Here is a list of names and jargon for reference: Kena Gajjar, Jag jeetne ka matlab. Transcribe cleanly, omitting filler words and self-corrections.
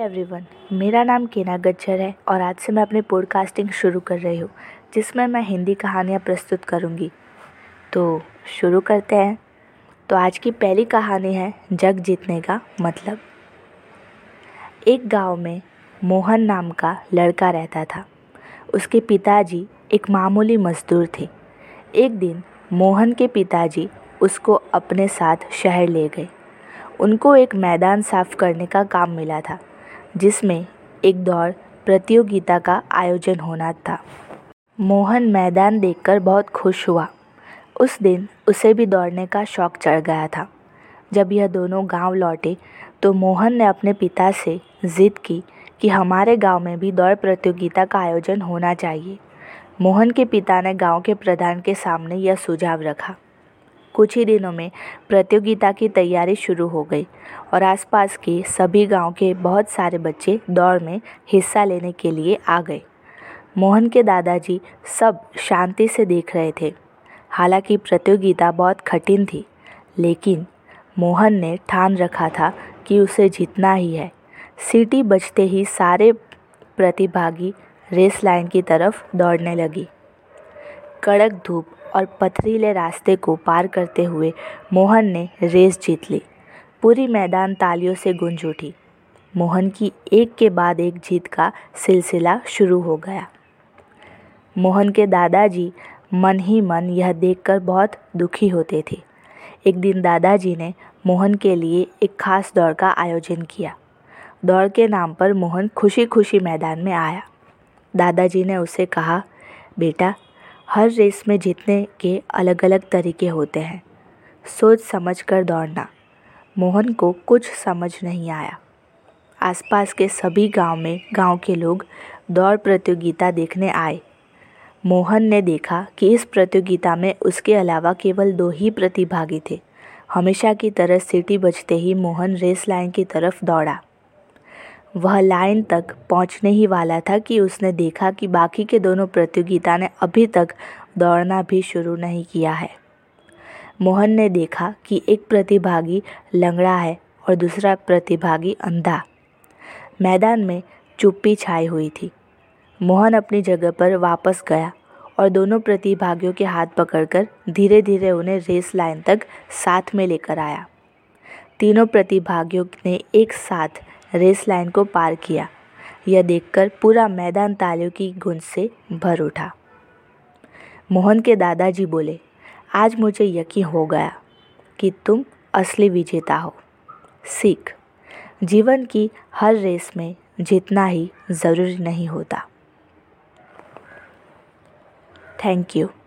Everyone, मेरा नाम केना गज्जर है और आज से मैं अपनी पॉडकास्टिंग शुरू कर रही हूँ जिसमें मैं हिंदी कहानियाँ प्रस्तुत करूँगी। तो शुरू करते हैं। तो आज की पहली कहानी है जग जीतने का मतलब। एक गांव में मोहन नाम का लड़का रहता था। उसके पिताजी एक मामूली मजदूर थे। एक दिन मोहन के पिताजी उसको अपने साथ शहर ले गए। उनको एक मैदान साफ़ करने का काम मिला था जिसमें एक दौड़ प्रतियोगिता का आयोजन होना था। मोहन मैदान देखकर बहुत खुश हुआ। उस दिन उसे भी दौड़ने का शौक़ चढ़ गया था। जब यह दोनों गांव लौटे तो मोहन ने अपने पिता से ज़िद की कि हमारे गांव में भी दौड़ प्रतियोगिता का आयोजन होना चाहिए। मोहन के पिता ने गांव के प्रधान के सामने यह सुझाव रखा। कुछ ही दिनों में प्रतियोगिता की तैयारी शुरू हो गई और आसपास के सभी गांव के बहुत सारे बच्चे दौड़ में हिस्सा लेने के लिए आ गए। मोहन के दादाजी सब शांति से देख रहे थे। हालांकि प्रतियोगिता बहुत कठिन थी, लेकिन मोहन ने ठान रखा था कि उसे जीतना ही है। सीटी बजते ही सारे प्रतिभागी रेस लाइन की तरफ दौड़ने लगी। कड़क धूप और पथरीले रास्ते को पार करते हुए मोहन ने रेस जीत ली। पूरी मैदान तालियों से गूंज उठी। मोहन की एक के बाद एक जीत का सिलसिला शुरू हो गया। मोहन के दादाजी मन ही मन यह देखकर बहुत दुखी होते थे। एक दिन दादाजी ने मोहन के लिए एक खास दौड़ का आयोजन किया। दौड़ के नाम पर मोहन खुशी खुशी मैदान में आया। दादाजी ने उसे कहा, बेटा, हर रेस में जीतने के अलग अलग तरीके होते हैं, सोच समझ कर दौड़ना। मोहन को कुछ समझ नहीं आया। आसपास के सभी गांव में गांव के लोग दौड़ प्रतियोगिता देखने आए। मोहन ने देखा कि इस प्रतियोगिता में उसके अलावा केवल 2 ही प्रतिभागी थे। हमेशा की तरह सीटी बजते ही मोहन रेस लाइन की तरफ दौड़ा। वह लाइन तक पहुंचने ही वाला था कि उसने देखा कि बाकी के दोनों प्रतियोगिता ने अभी तक दौड़ना भी शुरू नहीं किया है। मोहन ने देखा कि एक प्रतिभागी लंगड़ा है और दूसरा प्रतिभागी अंधा। मैदान में चुप्पी छाई हुई थी। मोहन अपनी जगह पर वापस गया और दोनों प्रतिभागियों के हाथ पकड़कर धीरे धीरे उन्हें रेस लाइन तक साथ में लेकर आया। तीनों प्रतिभागियों ने एक साथ रेस लाइन को पार किया। यह देखकर पूरा मैदान तालियों की गूंज से भर उठा। मोहन के दादाजी बोले, आज मुझे यकीन हो गया कि तुम असली विजेता हो। सीख, जीवन की हर रेस में जीतना ही ज़रूरी नहीं होता। Thank you.